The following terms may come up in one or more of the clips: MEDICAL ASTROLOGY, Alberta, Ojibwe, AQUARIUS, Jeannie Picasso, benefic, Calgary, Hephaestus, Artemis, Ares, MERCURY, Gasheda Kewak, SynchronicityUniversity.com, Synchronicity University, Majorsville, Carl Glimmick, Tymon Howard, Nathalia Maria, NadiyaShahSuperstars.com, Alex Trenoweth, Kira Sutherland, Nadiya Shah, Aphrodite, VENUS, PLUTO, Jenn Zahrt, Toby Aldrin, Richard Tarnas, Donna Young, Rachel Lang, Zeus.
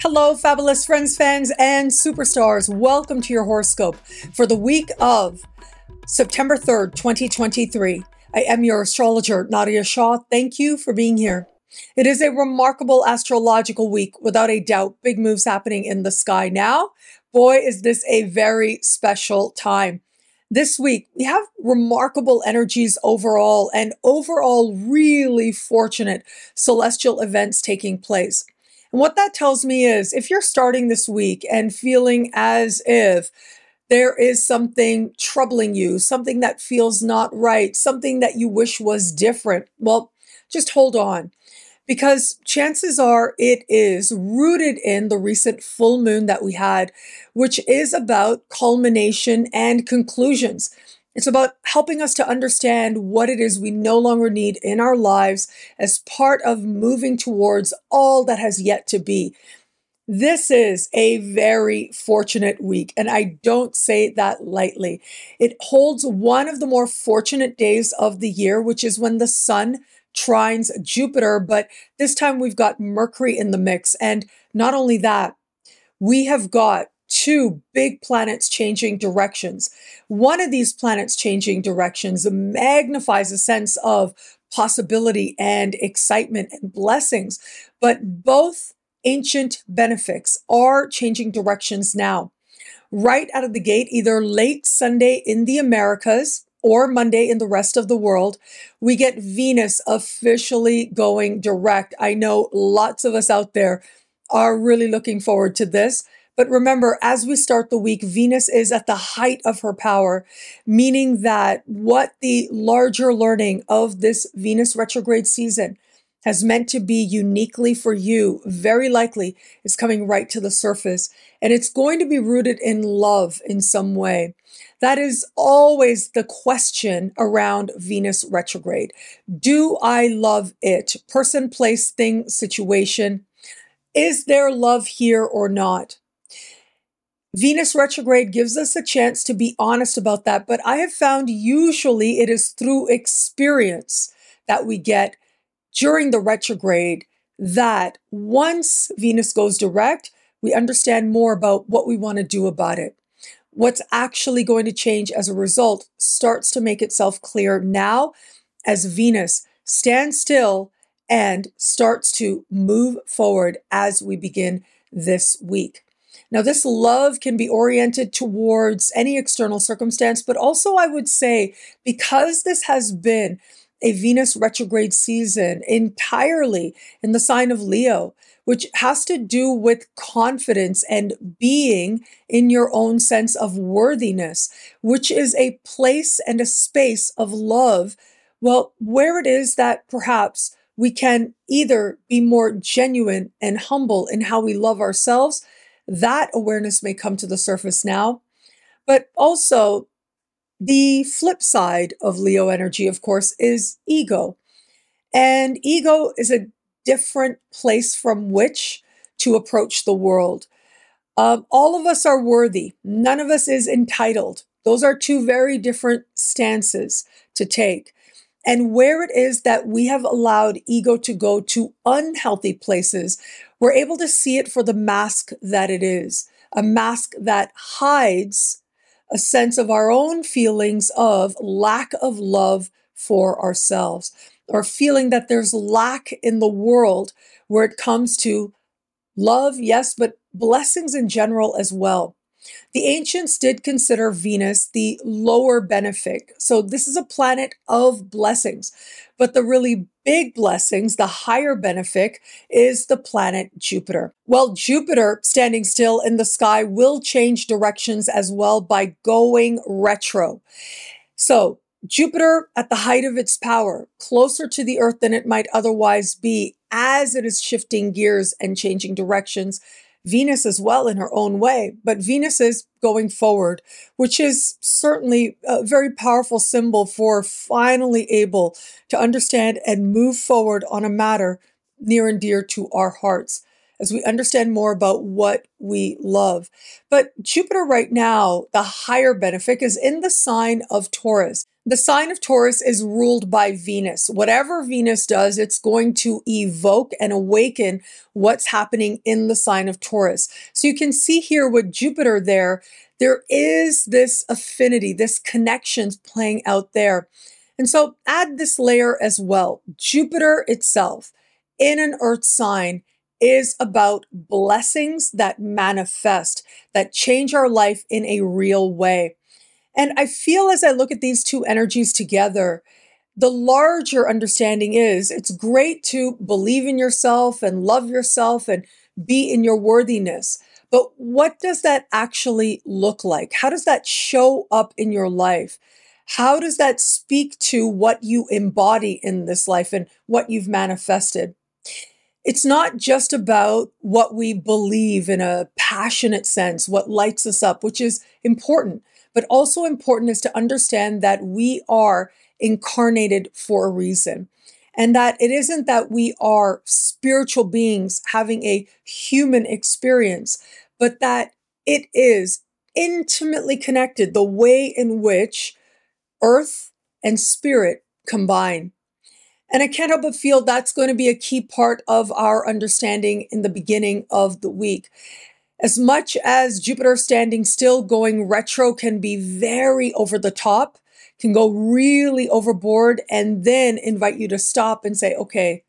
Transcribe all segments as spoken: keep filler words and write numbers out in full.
Hello, fabulous friends, fans, and superstars. Welcome to your horoscope for the week of September third, twenty twenty-three. I am your astrologer, Nadiya Shah. Thank you for being here. It is a remarkable astrological week, without a doubt. Big moves happening in the sky now. Boy, is this a very special time. This week, we have remarkable energies overall and overall really fortunate celestial events taking place. And what that tells me is if you're starting this week and feeling as if there is something troubling you, something that feels not right, something that you wish was different, well, just hold on, because chances are it is rooted in the recent full moon that we had, which is about culmination and conclusions. It's about helping us to understand what it is we no longer need in our lives as part of moving towards all that has yet to be. This is a very fortunate week, and I don't say that lightly. It holds one of the more fortunate days of the year, which is when the sun trines Jupiter, but this time we've got Mercury in the mix. And not only that, we have got two big planets changing directions. One of these planets changing directions magnifies a sense of possibility and excitement and blessings, but both ancient benefics are changing directions now. Right out of the gate, either late Sunday in the Americas or Monday in the rest of the world, we get Venus officially going direct. I know lots of us out there are really looking forward to this. But remember, as we start the week, Venus is at the height of her power, meaning that what the larger learning of this Venus retrograde season has meant to be uniquely for you, very likely is coming right to the surface. And it's going to be rooted in love in some way. That is always the question around Venus retrograde. Do I love it? Person, place, thing, situation. Is there love here or not? Venus retrograde gives us a chance to be honest about that, but I have found usually it is through experience that we get during the retrograde that once Venus goes direct, we understand more about what we want to do about it. What's actually going to change as a result starts to make itself clear now as Venus stands still and starts to move forward as we begin this week. Now, this love can be oriented towards any external circumstance, but also I would say because this has been a Venus retrograde season entirely in the sign of Leo, which has to do with confidence and being in your own sense of worthiness, which is a place and a space of love, well, where it is that perhaps we can either be more genuine and humble in how we love ourselves. That awareness may come to the surface now. But also, the flip side of Leo energy, of course, is ego. And ego is a different place from which to approach the world. Um, all of us are worthy. None of us is entitled. Those are two very different stances to take. And where it is that we have allowed ego to go to unhealthy places, we're able to see it for the mask that it is, a mask that hides a sense of our own feelings of lack of love for ourselves, or feeling that there's lack in the world where it comes to love, yes, but blessings in general as well. The ancients did consider Venus the lower benefic. So this is a planet of blessings, but the really big blessings, the higher benefic, is the planet Jupiter. Well, Jupiter standing still in the sky will change directions as well by going retro. So Jupiter at the height of its power, closer to the Earth than it might otherwise be, as it is shifting gears and changing directions. Venus as well in her own way, but Venus is going forward, which is certainly a very powerful symbol for finally able to understand and move forward on a matter near and dear to our hearts as we understand more about what we love. But Jupiter right now, the higher benefic, is in the sign of Taurus. The sign of Taurus is ruled by Venus. Whatever Venus does, it's going to evoke and awaken what's happening in the sign of Taurus. So you can see here with Jupiter there, there is this affinity, this connections playing out there. And so add this layer as well. Jupiter itself in an earth sign is about blessings that manifest, that change our life in a real way. And I feel as I look at these two energies together, the larger understanding is it's great to believe in yourself and love yourself and be in your worthiness. But what does that actually look like? How does that show up in your life? How does that speak to what you embody in this life and what you've manifested? It's not just about what we believe in a passionate sense, what lights us up, which is important, but also important is to understand that we are incarnated for a reason and that it isn't that we are spiritual beings having a human experience, but that it is intimately connected, the way in which earth and spirit combine. And I can't help but feel that's going to be a key part of our understanding in the beginning of the week. As much as Jupiter standing still, going retro can be very over the top, can go really overboard, and then invite you to stop and say, okay,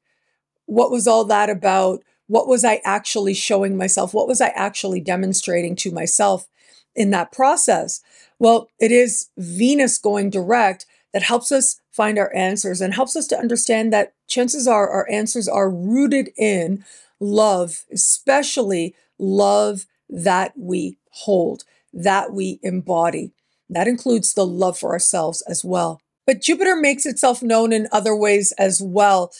what was all that about? What was I actually showing myself? What was I actually demonstrating to myself in that process? Well, it is Venus going direct that helps us find our answers and helps us to understand that chances are our answers are rooted in love, especially love that we hold, that we embody. That includes the love for ourselves as well. But Jupiter makes itself known in other ways as well.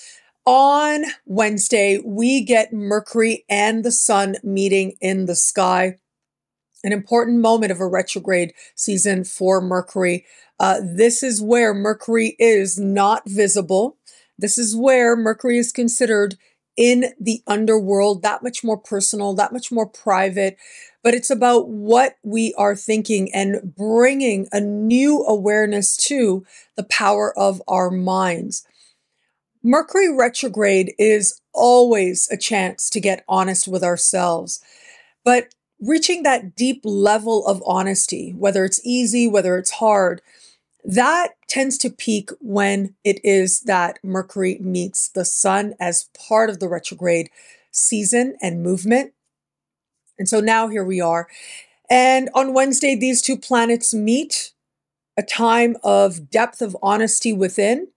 On Wednesday, we get Mercury and the Sun meeting in the sky. An important moment of a retrograde season for Mercury. Uh, this is where Mercury is not visible. This is where Mercury is considered in the underworld, that much more personal, that much more private. But it's about what we are thinking and bringing a new awareness to the power of our minds. Mercury retrograde is always a chance to get honest with ourselves. But reaching that deep level of honesty, whether it's easy, whether it's hard, that tends to peak when it is that Mercury meets the Sun as part of the retrograde season and movement. And so now here we are. And on Wednesday, these two planets meet, a time of depth of honesty within.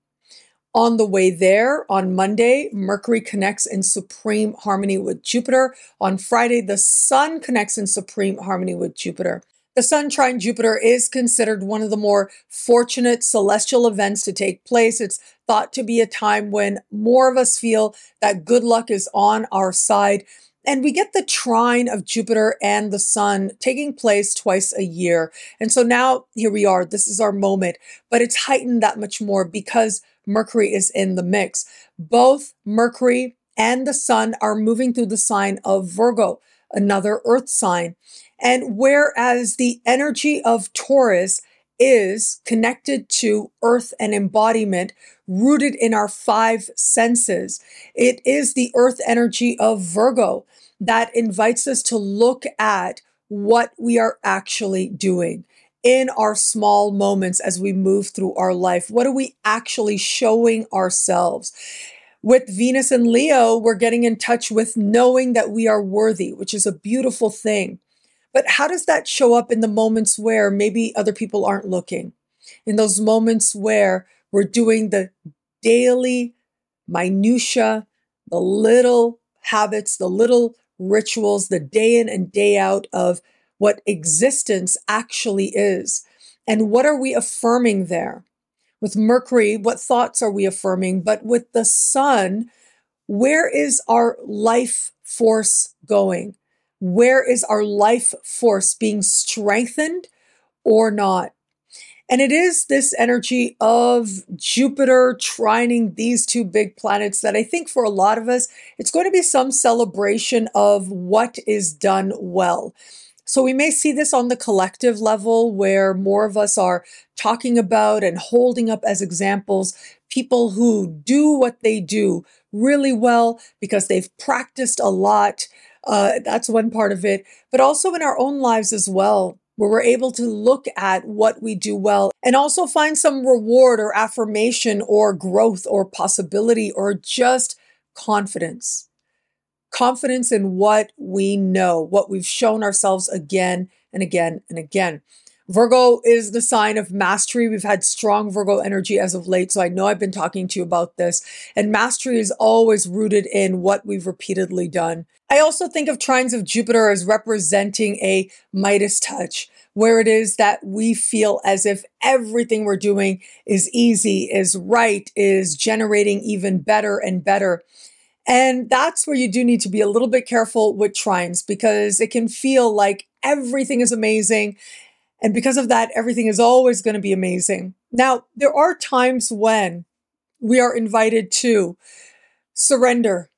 On the way there, on Monday, Mercury connects in supreme harmony with Jupiter. On Friday, the Sun connects in supreme harmony with Jupiter. The Sun trine Jupiter is considered one of the more fortunate celestial events to take place. It's thought to be a time when more of us feel that good luck is on our side. And we get the trine of Jupiter and the Sun taking place twice a year. And so now here we are. This is our moment, but it's heightened that much more because Mercury is in the mix. Both Mercury and the Sun are moving through the sign of Virgo, another earth sign. And whereas the energy of Taurus is connected to earth and embodiment, rooted in our five senses, it is the earth energy of Virgo that invites us to look at what we are actually doing in our small moments as we move through our life. What are we actually showing ourselves? With Venus and Leo, we're getting in touch with knowing that we are worthy, which is a beautiful thing. But how does that show up in the moments where maybe other people aren't looking? In those moments where we're doing the daily minutia, the little habits, the little rituals, the day in and day out of what existence actually is. And what are we affirming there? With Mercury, what thoughts are we affirming? But with the Sun, where is our life force going? Where is our life force being strengthened or not? And it is this energy of Jupiter trining these two big planets that I think for a lot of us, it's going to be some celebration of what is done well. So we may see this on the collective level where more of us are talking about and holding up as examples people who do what they do really well because they've practiced a lot. Uh, that's one part of it, but also in our own lives as well, where we're able to look at what we do well and also find some reward or affirmation or growth or possibility or just confidence. Confidence in what we know, what we've shown ourselves again and again and again. Virgo is the sign of mastery. We've had strong Virgo energy as of late, so I know I've been talking to you about this. And mastery is always rooted in what we've repeatedly done. I also think of trines of Jupiter as representing a Midas touch, where it is that we feel as if everything we're doing is easy, is right, is generating even better and better. And that's where you do need to be a little bit careful with trines, because it can feel like everything is amazing. And because of that, everything is always going to be amazing. Now, there are times when we are invited to surrender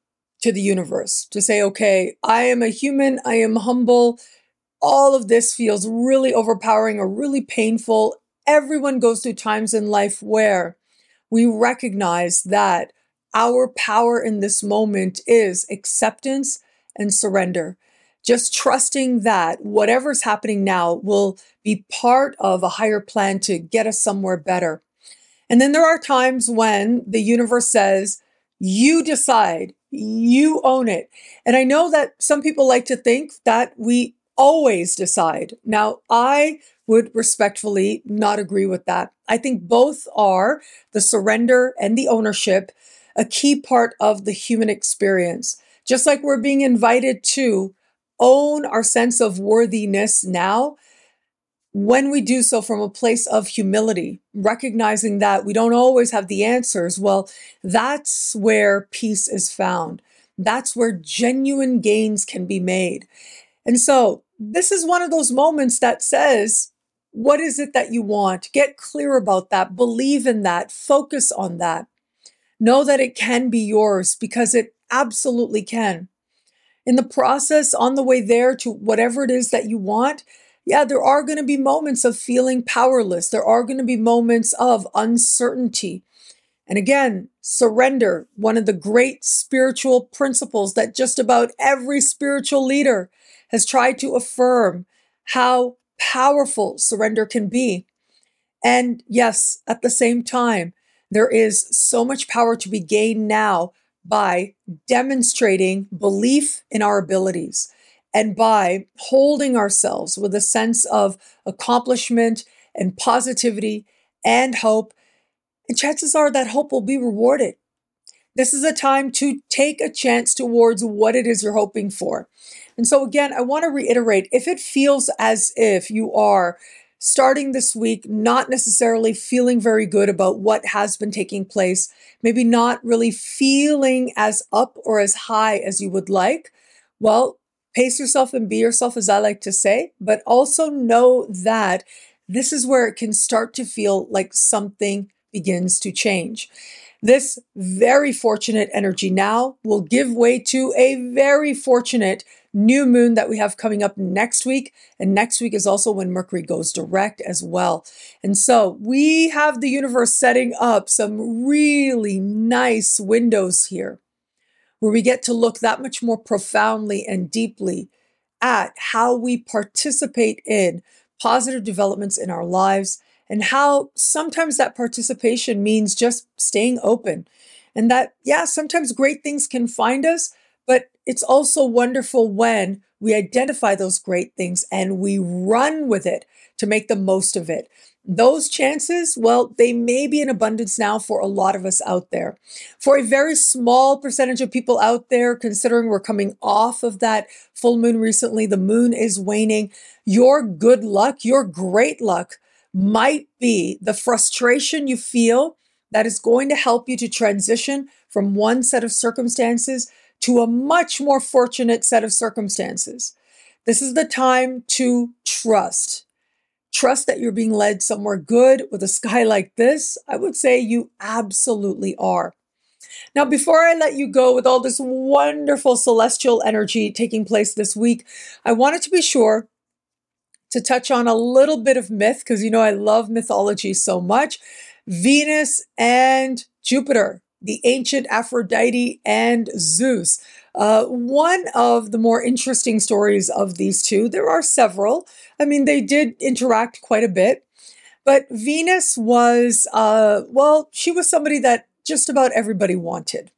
to the universe, to say, okay, I am a human, I am humble. All of this feels really overpowering or really painful. Everyone goes through times in life where we recognize that our power in this moment is acceptance and surrender. Just trusting that whatever's happening now will be part of a higher plan to get us somewhere better. And then there are times when the universe says, you decide, you own it. And I know that some people like to think that we always decide. Now, I would respectfully not agree with that. I think both are, the surrender and the ownership, a key part of the human experience. Just like we're being invited to own our sense of worthiness now, when we do so from a place of humility, recognizing that we don't always have the answers, well, that's where peace is found. That's where genuine gains can be made. And so this is one of those moments that says, what is it that you want? Get clear about that. Believe in that. Focus on that. Know that it can be yours, because it absolutely can. In the process, on the way there to whatever it is that you want, yeah, there are going to be moments of feeling powerless. There are going to be moments of uncertainty. And again, surrender, one of the great spiritual principles that just about every spiritual leader has tried to affirm, how powerful surrender can be. And yes, at the same time, there is so much power to be gained now by demonstrating belief in our abilities and by holding ourselves with a sense of accomplishment and positivity and hope. And chances are that hope will be rewarded. This is a time to take a chance towards what it is you're hoping for. And so again, I want to reiterate, if it feels as if you are starting this week not necessarily feeling very good about what has been taking place, maybe not really feeling as up or as high as you would like, well, pace yourself and be yourself, as I like to say, but also know that this is where it can start to feel like something begins to change. This very fortunate energy now will give way to a very fortunate new moon that we have coming up next week. And next week is also when Mercury goes direct as well. And so we have the universe setting up some really nice windows here where we get to look that much more profoundly and deeply at how we participate in positive developments in our lives, and how sometimes that participation means just staying open. And that, yeah, sometimes great things can find us, but it's also wonderful when we identify those great things and we run with it to make the most of it. Those chances, well, they may be in abundance now for a lot of us out there. For a very small percentage of people out there, considering we're coming off of that full moon recently, the moon is waning, your good luck, your great luck, might be the frustration you feel that is going to help you to transition from one set of circumstances to a much more fortunate set of circumstances. This is the time to trust. Trust that you're being led somewhere good. With a sky like this, I would say you absolutely are. Now, before I let you go with all this wonderful celestial energy taking place this week, I wanted to be sure to touch on a little bit of myth, because you know I love mythology so much. Venus and Jupiter, the ancient Aphrodite and Zeus. Uh, one of the more interesting stories of these two, there are several. I mean, they did interact quite a bit, but Venus was, uh, well, she was somebody that just about everybody wanted.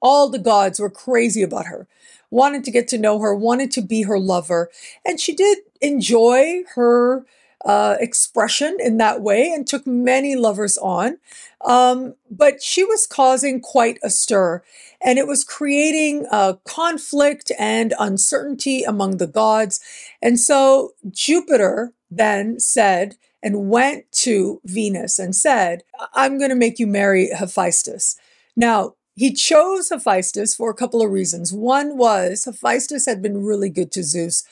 All the gods were crazy about her, wanted to get to know her, wanted to be her lover. And she did enjoy her uh, expression in that way and took many lovers on. Um, but she was causing quite a stir, and it was creating uh, conflict and uncertainty among the gods. And so Jupiter then said and went to Venus and said, I'm going to make you marry Hephaestus. Now, he chose Hephaestus for a couple of reasons. One was Hephaestus had been really good to Zeus.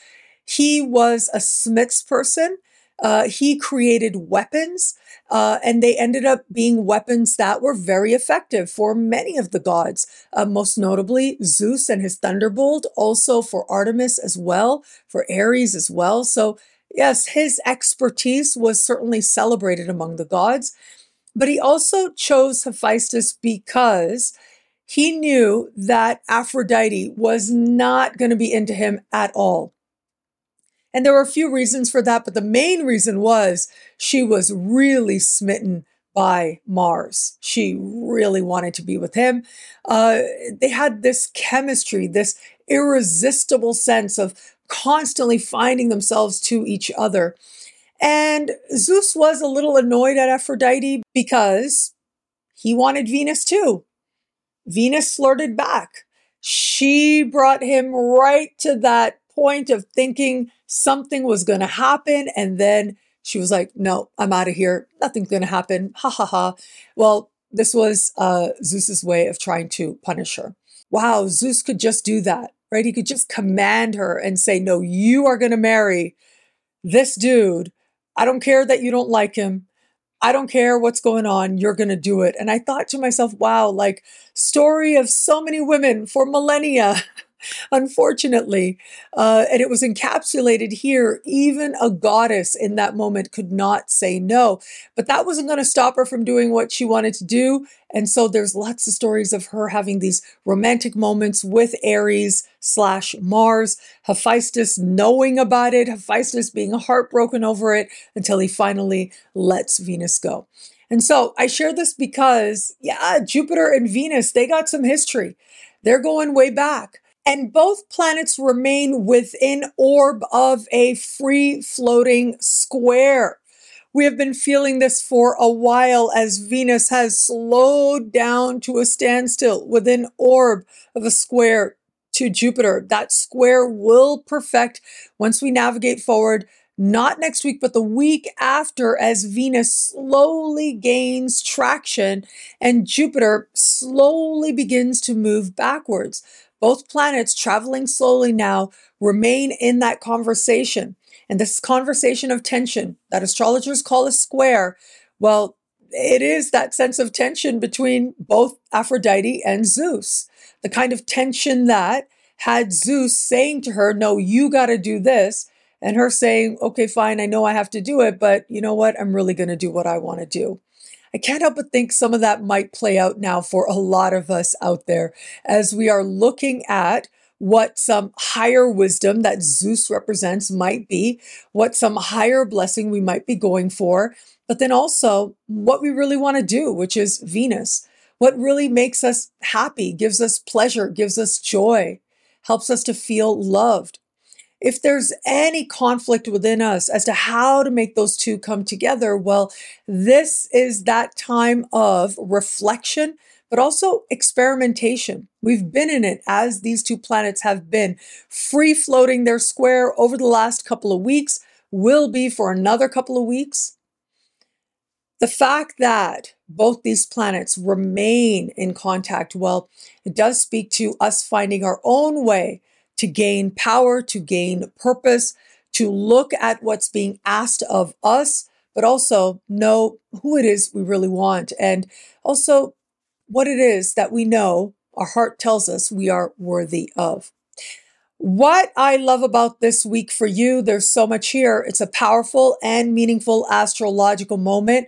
He was a smith's person. Uh, he created weapons, uh, and they ended up being weapons that were very effective for many of the gods, uh, most notably Zeus and his thunderbolt, also for Artemis as well, for Ares as well. So yes, his expertise was certainly celebrated among the gods, but he also chose Hephaestus because he knew that Aphrodite was not going to be into him at all. And there were a few reasons for that, but the main reason was she was really smitten by Mars. She really wanted to be with him. Uh, they had this chemistry, this irresistible sense of constantly finding themselves to each other. And Zeus was a little annoyed at Aphrodite because he wanted Venus too. Venus flirted back. She brought him right to that point of thinking something was going to happen. And then she was like, no, I'm out of here. Nothing's going to happen. Ha ha ha. Well, this was uh, Zeus's way of trying to punish her. Wow, Zeus could just do that, right? He could just command her and say, no, you are going to marry this dude. I don't care that you don't like him. I don't care what's going on. You're going to do it. And I thought to myself, wow, like story of so many women for millennia, unfortunately. Uh, and it was encapsulated here. Even a goddess in that moment could not say no, but that wasn't going to stop her from doing what she wanted to do. And so there's lots of stories of her having these romantic moments with Ares slash Mars, Hephaestus knowing about it, Hephaestus being heartbroken over it until he finally lets Venus go. And so I share this because, yeah, Jupiter and Venus, they got some history. They're going way back. And both planets remain within orb of a free-floating square. We have been feeling this for a while as Venus has slowed down to a standstill within orb of a square to Jupiter. That square will perfect once we navigate forward, not next week, but the week after, as Venus slowly gains traction and Jupiter slowly begins to move backwards. Both planets traveling slowly now remain in that conversation. And this conversation of tension that astrologers call a square, well, it is that sense of tension between both Aphrodite and Zeus. The kind of tension that had Zeus saying to her, no, you got to do this. And her saying, okay, fine, I know I have to do it, but you know what? I'm really going to do what I want to do. I can't help but think some of that might play out now for a lot of us out there as we are looking at what some higher wisdom that Zeus represents might be, what some higher blessing we might be going for, but then also what we really want to do, which is Venus. What really makes us happy, gives us pleasure, gives us joy, helps us to feel loved. If there's any conflict within us as to how to make those two come together, well, this is that time of reflection, but also experimentation. We've been in it as these two planets have been free-floating their square over the last couple of weeks, will be for another couple of weeks. The fact that both these planets remain in contact, well, it does speak to us finding our own way to gain power, to gain purpose, to look at what's being asked of us, but also know who it is we really want and also what it is that we know our heart tells us we are worthy of. What I love about this week for you, there's so much here. It's a powerful and meaningful astrological moment.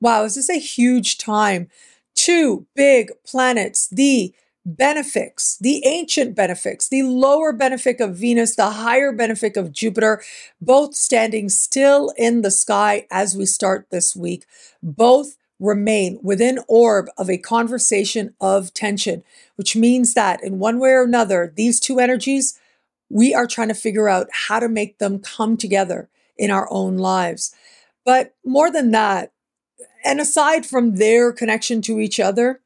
Wow, is this a huge time? Two big planets, the benefics, the ancient benefics, the lower benefic of Venus, the higher benefic of Jupiter, both standing still in the sky as we start this week. Both remain within orb of a conversation of tension, which means that in one way or another, these two energies, we are trying to figure out how to make them come together in our own lives. But more than that, and aside from their connection to each other,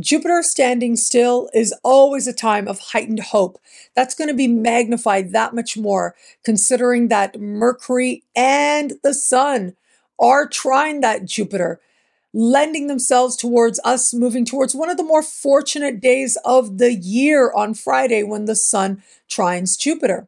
Jupiter standing still is always a time of heightened hope. That's going to be magnified that much more, considering that Mercury and the Sun are trine that Jupiter, lending themselves towards us moving towards one of the more fortunate days of the year on Friday when the Sun trines Jupiter.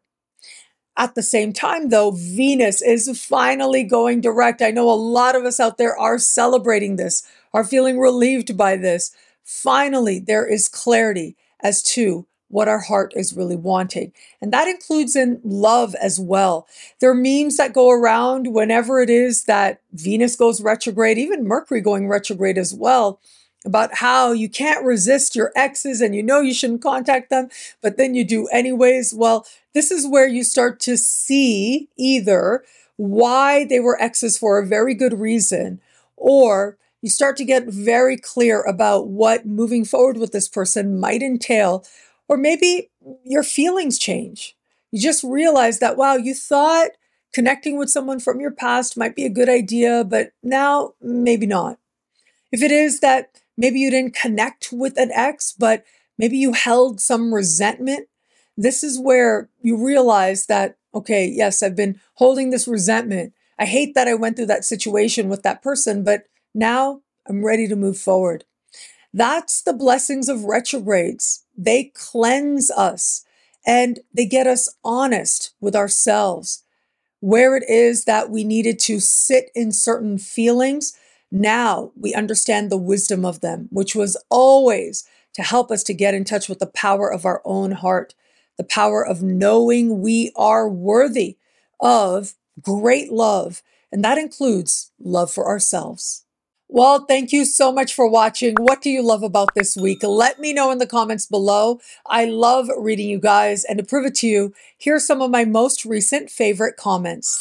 At the same time, though, Venus is finally going direct. I know a lot of us out there are celebrating this, are feeling relieved by this. Finally, there is clarity as to what our heart is really wanting. And that includes in love as well. There are memes that go around whenever it is that Venus goes retrograde, even Mercury going retrograde as well, about how you can't resist your exes and you know you shouldn't contact them, but then you do anyways. Well, this is where you start to see either why they were exes for a very good reason, or you start to get very clear about what moving forward with this person might entail. Or maybe your feelings change. You just realize that, wow, you thought connecting with someone from your past might be a good idea, but now maybe not. If it is that maybe you didn't connect with an ex, but maybe you held some resentment, this is where you realize that, okay, yes, I've been holding this resentment. I hate that I went through that situation with that person, but now I'm ready to move forward. That's the blessings of retrogrades. They cleanse us and they get us honest with ourselves. Where it is that we needed to sit in certain feelings, now we understand the wisdom of them, which was always to help us to get in touch with the power of our own heart, the power of knowing we are worthy of great love. And that includes love for ourselves. Well, thank you so much for watching. What do you love about this week? Let me know in the comments below. I love reading you guys. And to prove it to you, here are some of my most recent favorite comments.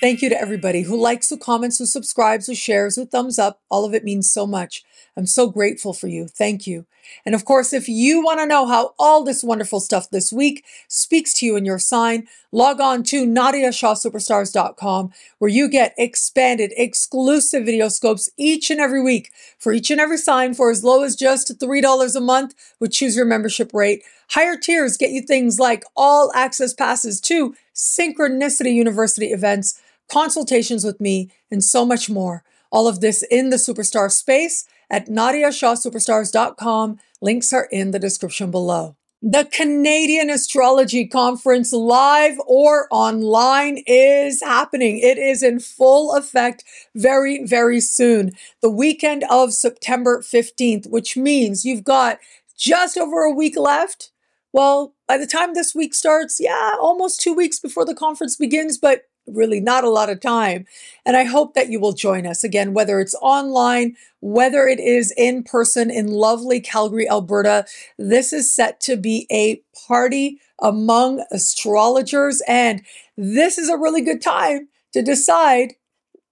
Thank you to everybody who likes, who comments, who subscribes, who shares, who thumbs up. All of it means so much. I'm so grateful for you. Thank you. And of course, if you want to know how all this wonderful stuff this week speaks to you in your sign, log on to Nadiya Shah Superstars dot com, where you get expanded, exclusive video scopes each and every week for each and every sign for as low as just three dollars a month with Choose Your Membership Rate. Higher tiers get you things like all access passes to Synchronicity University events, consultations with me, and so much more. All of this in the superstar space at Nadiya Shah Superstars dot com. Links are in the description below. The Canadian Astrology Conference, live or online, is happening. It is in full effect very, very soon. The weekend of September fifteenth, which means you've got just over a week left. Well, by the time this week starts, yeah, almost two weeks before the conference begins, but really not a lot of time. And I hope that you will join us again, whether it's online, whether it is in person in lovely Calgary, Alberta. This is set to be a party among astrologers. And this is a really good time to decide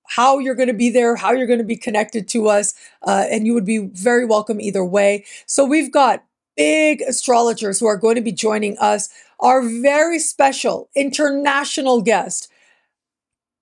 how you're going to be there, how you're going to be connected to us. Uh, and you would be very welcome either way. So we've got big astrologers who are going to be joining us. Our very special international guest,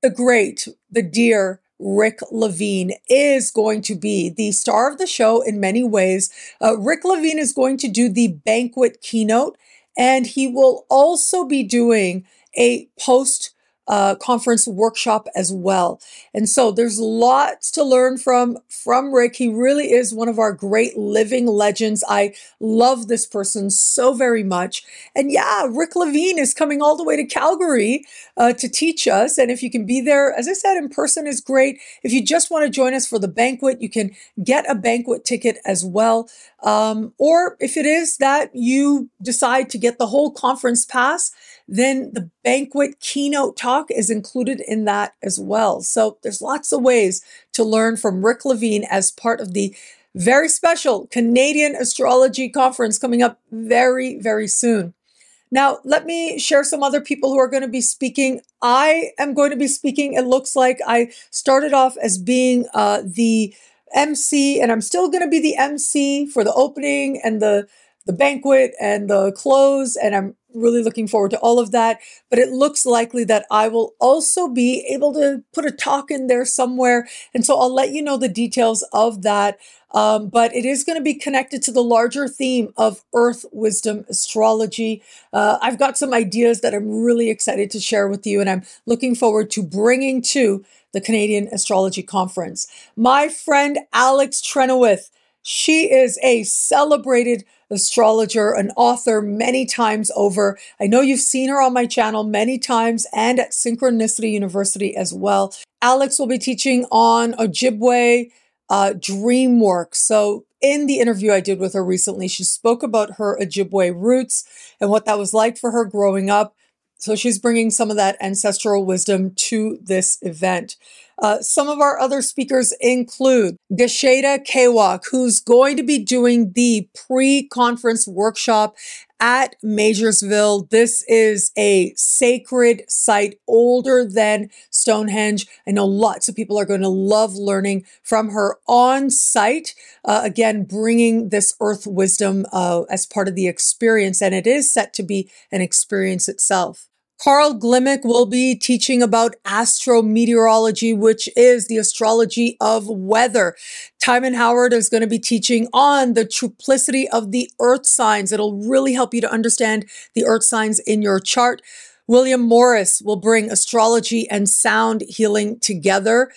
the great, the dear Rick Levine, is going to be the star of the show in many ways. Uh, Rick Levine is going to do the banquet keynote, and he will also be doing a post uh, conference workshop as well. And so there's lots to learn from, from Rick. He really is one of our great living legends. I love this person so very much. And yeah, Rick Levine is coming all the way to Calgary uh, to teach us. And if you can be there, as I said, in person is great. If you just want to join us for the banquet, you can get a banquet ticket as well. Um, or if it is that you decide to get the whole conference pass, then the banquet keynote talk is included in that as well. So there's lots of ways to learn from Rick Levine as part of the very special Canadian Astrology Conference coming up very, very soon. Now, let me share some other people who are going to be speaking. I am going to be speaking. It looks like I started off as being uh, the M C, and I'm still going to be the M C for the opening and the, the banquet and the close, and I'm really looking forward to all of that. But it looks likely that I will also be able to put a talk in there somewhere. And so I'll let you know the details of that. Um, but it is going to be connected to the larger theme of Earth Wisdom Astrology. Uh, I've got some ideas that I'm really excited to share with you, and I'm looking forward to bringing to the Canadian Astrology Conference. My friend Alex Trenoweth, she is a celebrated astrologer, an author many times over. I know you've seen her on my channel many times and at Synchronicity University as well. Alex will be teaching on Ojibwe uh, dream work. So in the interview I did with her recently, she spoke about her Ojibwe roots and what that was like for her growing up. So she's bringing some of that ancestral wisdom to this event. Uh, some of our other speakers include Gasheda Kewak, who's going to be doing the pre-conference workshop at Majorsville. This is a sacred site older than Stonehenge. I know lots of people are going to love learning from her on site. Uh, again, bringing this earth wisdom uh, as part of the experience, and it is set to be an experience itself. Carl Glimmick will be teaching about astrometeorology, which is the astrology of weather. Tymon Howard is going to be teaching on the triplicity of the earth signs. It'll really help you to understand the earth signs in your chart. William Morris will bring astrology and sound healing together.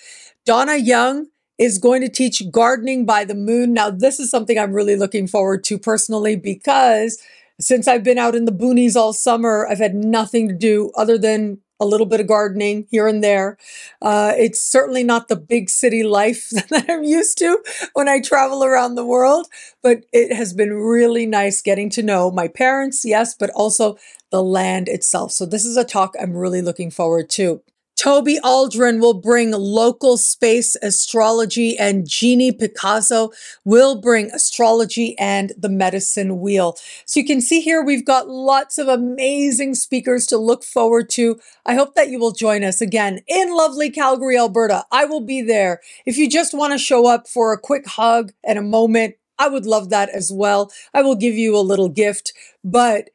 Donna Young is going to teach gardening by the moon. Now, this is something I'm really looking forward to personally, because since I've been out in the boonies all summer, I've had nothing to do other than a little bit of gardening here and there. Uh, it's certainly not the big city life that I'm used to when I travel around the world, but it has been really nice getting to know my parents, yes, but also the land itself. So this is a talk I'm really looking forward to. Toby Aldrin will bring local space astrology, and Jeannie Picasso will bring astrology and the medicine wheel. So you can see here we've got lots of amazing speakers to look forward to. I hope that you will join us again in lovely Calgary, Alberta. I will be there. If you just want to show up for a quick hug and a moment, I would love that as well. I will give you a little gift, but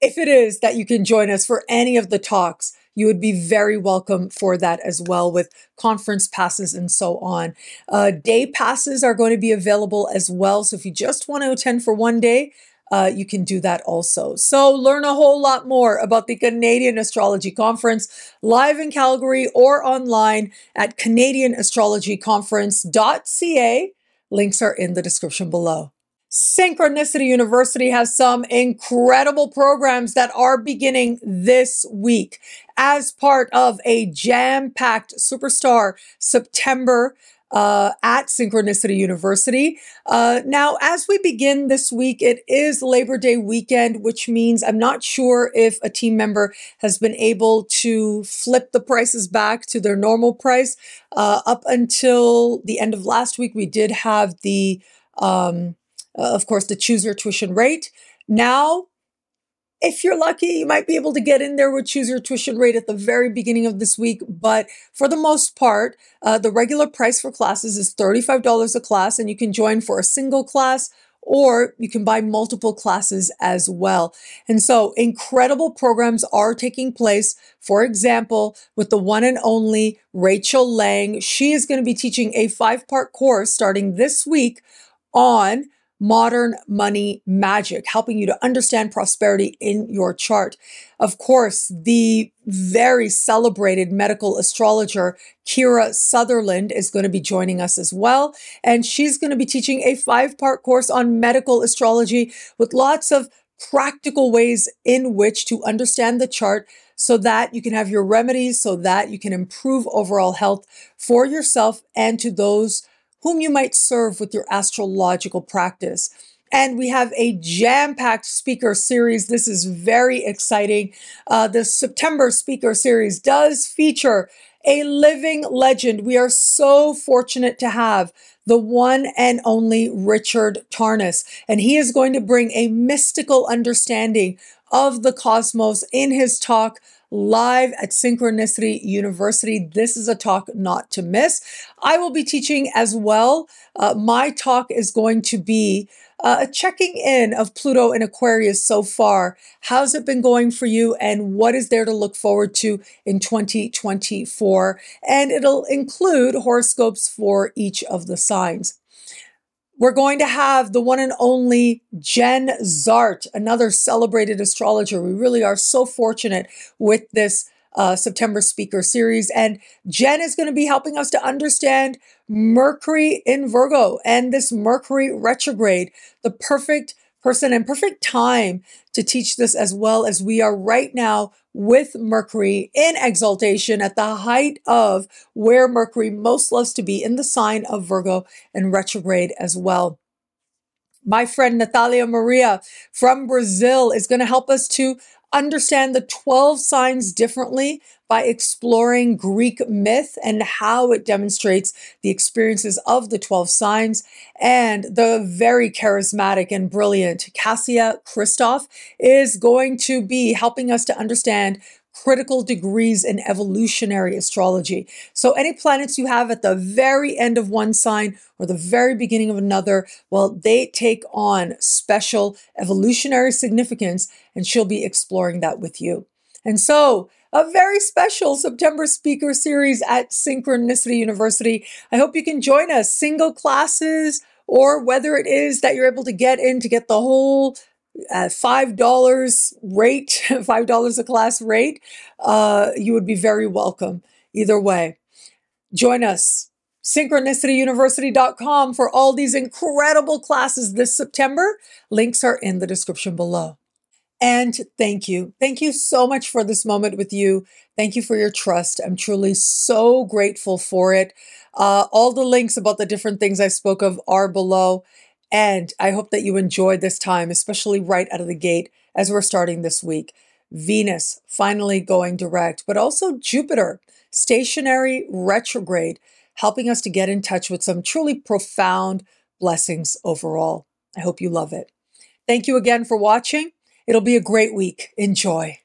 if it is that you can join us for any of the talks, you would be very welcome for that as well, with conference passes and so on. Uh, day passes are going to be available as well. So if you just want to attend for one day, uh, you can do that also. So learn a whole lot more about the Canadian Astrology Conference live in Calgary or online at Canadian Astrology Conference dot C A. Links are in the description below. Synchronicity University has some incredible programs that are beginning this week as part of a jam-packed Superstar September uh, at Synchronicity University. Uh, now, as we begin this week, it is Labor Day weekend, which means I'm not sure if a team member has been able to flip the prices back to their normal price. Uh, up until the end of last week, we did have the um, Uh, of course, the choose your tuition rate. Now, if you're lucky, you might be able to get in there with choose your tuition rate at the very beginning of this week. But for the most part, uh, the regular price for classes is thirty-five dollars a class, and you can join for a single class, or you can buy multiple classes as well. And so incredible programs are taking place. For example, with the one and only Rachel Lang, she is going to be teaching a five-part course starting this week on Modern Money Magic, helping you to understand prosperity in your chart. Of course, the very celebrated medical astrologer, Kira Sutherland, is going to be joining us as well. And she's going to be teaching a five-part course on medical astrology with lots of practical ways in which to understand the chart so that you can have your remedies, so that you can improve overall health for yourself and to those whom you might serve with your astrological practice. And we have a jam-packed speaker series. This is very exciting. Uh, the September speaker series does feature a living legend. We are so fortunate to have the one and only Richard Tarnas, and he is going to bring a mystical understanding of the cosmos in his talk live at Synchronicity University. This is a talk not to miss. I will be teaching as well. Uh, my talk is going to be uh, a checking in of Pluto in Aquarius so far. How's it been going for you and what is there to look forward to in twenty twenty-four? And it'll include horoscopes for each of the signs. We're going to have the one and only Jenn Zahrt, another celebrated astrologer. We really are so fortunate with this uh, September speaker series. And Jenn is going to be helping us to understand Mercury in Virgo and this Mercury retrograde, the perfect person and perfect time to teach this, as well as we are right now with Mercury in exaltation at the height of where Mercury most loves to be in the sign of Virgo and retrograde as well. My friend Nathalia Maria from Brazil is going to help us to understand the twelve signs differently by exploring Greek myth and how it demonstrates the experiences of the twelve signs. And the very charismatic and brilliant Cassia Kristoff is going to be helping us to understand critical degrees in evolutionary astrology. So any planets you have at the very end of one sign or the very beginning of another, well, they take on special evolutionary significance, and she'll be exploring that with you. And so a very special September speaker series at Synchronicity University. I hope you can join us, single classes, or whether it is that you're able to get in to get the whole at five dollars rate, five dollars a class rate, uh, you would be very welcome. Either way, join us, Synchronicity University dot com, for all these incredible classes this September. Links are in the description below. And thank you. Thank you so much for this moment with you. Thank you for your trust. I'm truly so grateful for it. Uh, all the links about the different things I spoke of are below. And I hope that you enjoyed this time, especially right out of the gate as we're starting this week. Venus finally going direct, but also Jupiter, stationary retrograde, helping us to get in touch with some truly profound blessings overall. I hope you love it. Thank you again for watching. It'll be a great week. Enjoy.